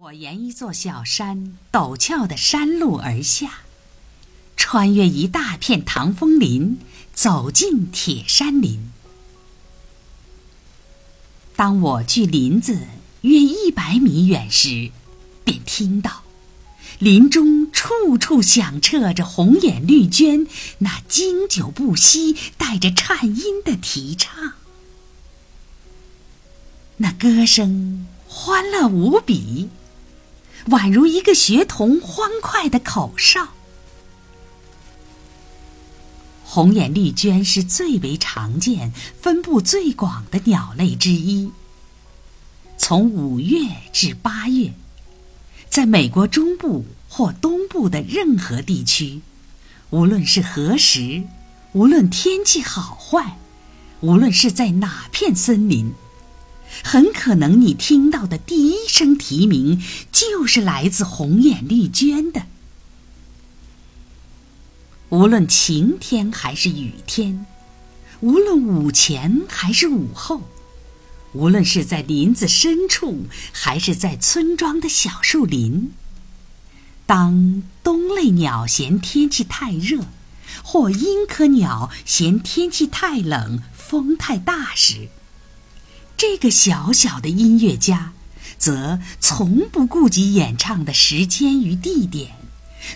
我沿一座小山陡峭的山路而下，穿越一大片唐枫林，走进铁山林。当我距林子约100米远时，便听到林中处处响彻着红眼绿鹃那经久不息、带着颤音的啼唱。那歌声欢乐无比，宛如一个学童欢快的口哨。红眼绿鹃是最为常见、分布最广的鸟类之一。从5月至8月，在美国中部或东部的任何地区，无论是何时，无论天气好坏，无论是在哪片森林，很可能你听到的第一声啼鸣就是来自红眼绿鹃的。无论晴天还是雨天，无论午前还是午后，无论是在林子深处还是在村庄的小树林，当冬类鸟嫌天气太热，或鹰科鸟嫌天气太冷、风太大时，这个小小的音乐家则从不顾及演唱的时间与地点，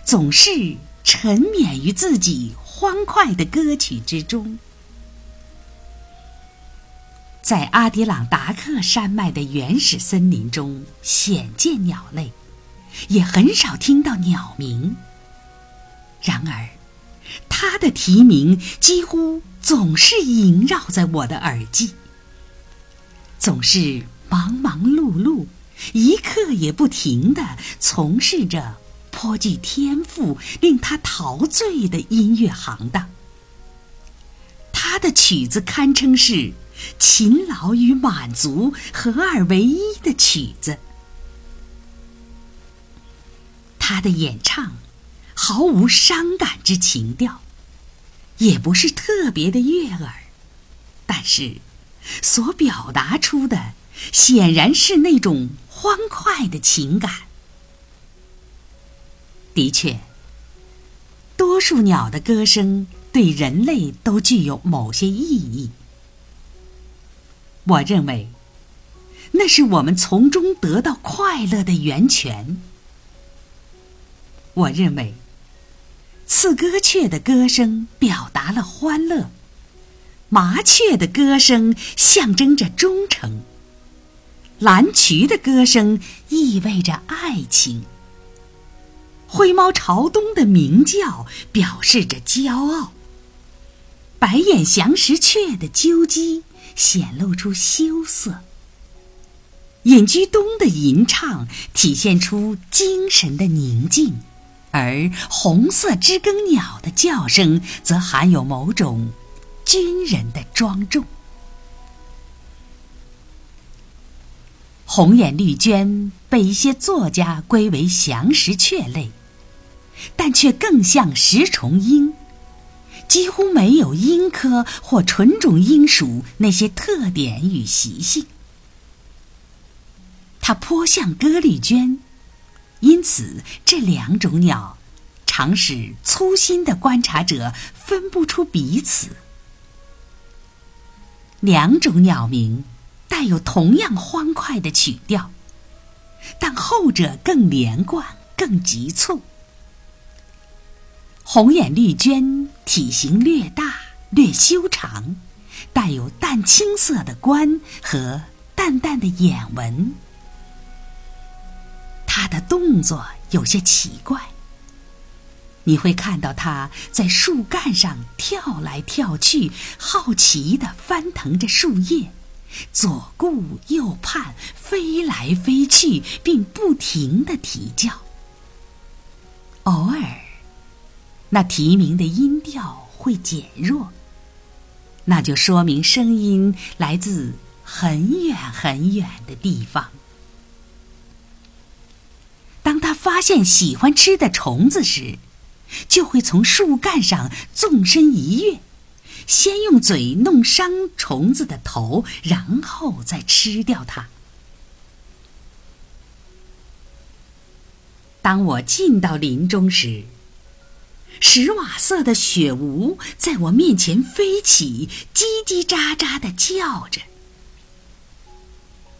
总是沉湎于自己欢快的歌曲之中。在阿迪朗达克山脉的原始森林中鲜见鸟类，也很少听到鸟鸣，然而它的啼鸣几乎总是萦绕在我的耳际，总是忙忙碌碌，一刻也不停地从事着颇具天赋、令他陶醉的音乐行当。他的曲子堪称是勤劳与满足合二为一的曲子。他的演唱毫无伤感之情调，也不是特别的悦耳，但是所表达出的显然是那种欢快的情感。的确，多数鸟的歌声对人类都具有某些意义。我认为，那是我们从中得到快乐的源泉。我认为，刺歌雀的歌声表达了欢乐，麻雀的歌声象征着忠诚，蓝鸲的歌声意味着爱情，灰猫朝东的鸣叫表示着骄傲，白眼翔石雀的啾唧显露出羞涩，隐居东的吟唱体现出精神的宁静，而红色知更鸟的叫声则含有某种军人的庄重。红眼绿鹃被一些作家归为翔石雀类，但却更像石虫鹰，几乎没有鹰科或纯种鹰属那些特点与习性。它颇像歌绿鹃，因此这两种鸟常使粗心的观察者分不出彼此。两种鸟鸣带有同样欢快的曲调，但后者更连贯、更急促。红眼绿鹃体型略大、略修长，带有淡青色的冠和淡淡的眼纹。它的动作有些奇怪，你会看到它在树干上跳来跳去，好奇地翻腾着树叶，左顾右盼，飞来飞去，并不停地啼叫。偶尔，那啼鸣的音调会减弱，那就说明声音来自很远很远的地方。当它发现喜欢吃的虫子时，就会从树干上纵身一跃，先用嘴弄伤虫子的头，然后再吃掉它。当我进到林中时，石瓦色的雪鹀在我面前飞起，叽叽喳喳地叫着。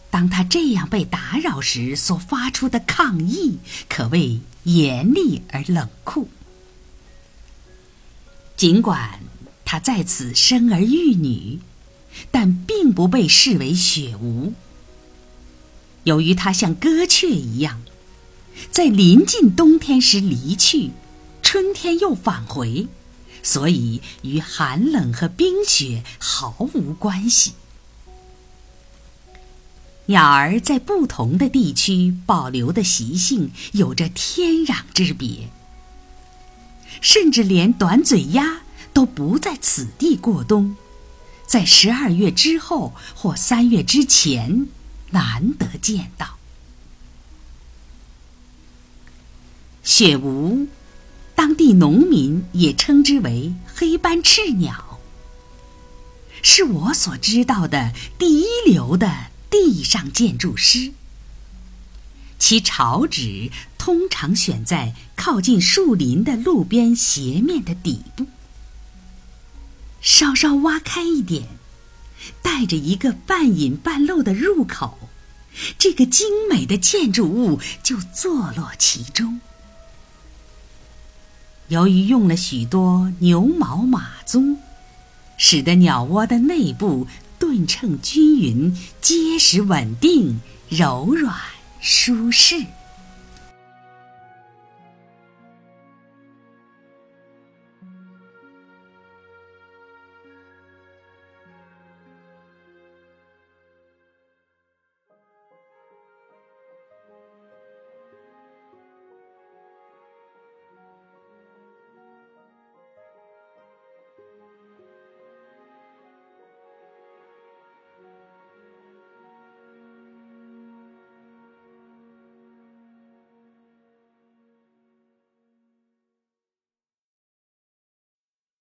当它这样被打扰时所发出的抗议，可谓严厉而冷酷。尽管它在此生儿育女，但并不被视为雪鹀。由于它像歌雀一样，在临近冬天时离去，春天又返回，所以与寒冷和冰雪毫无关系。鸟儿在不同的地区保留的习性有着天壤之别，甚至连短嘴鸦都不在此地过冬，在12月之后或3月之前难得见到。雪鹀，当地农民也称之为黑斑赤鸟，是我所知道的第一流的地上建筑师。其巢址通常选在靠近树林的路边斜面的底部，稍稍挖开一点，带着一个半隐半露的入口，这个精美的建筑物就坐落其中。由于用了许多牛毛马鬃，使得鸟窝的内部顿称均匀、结实稳定、柔软舒适。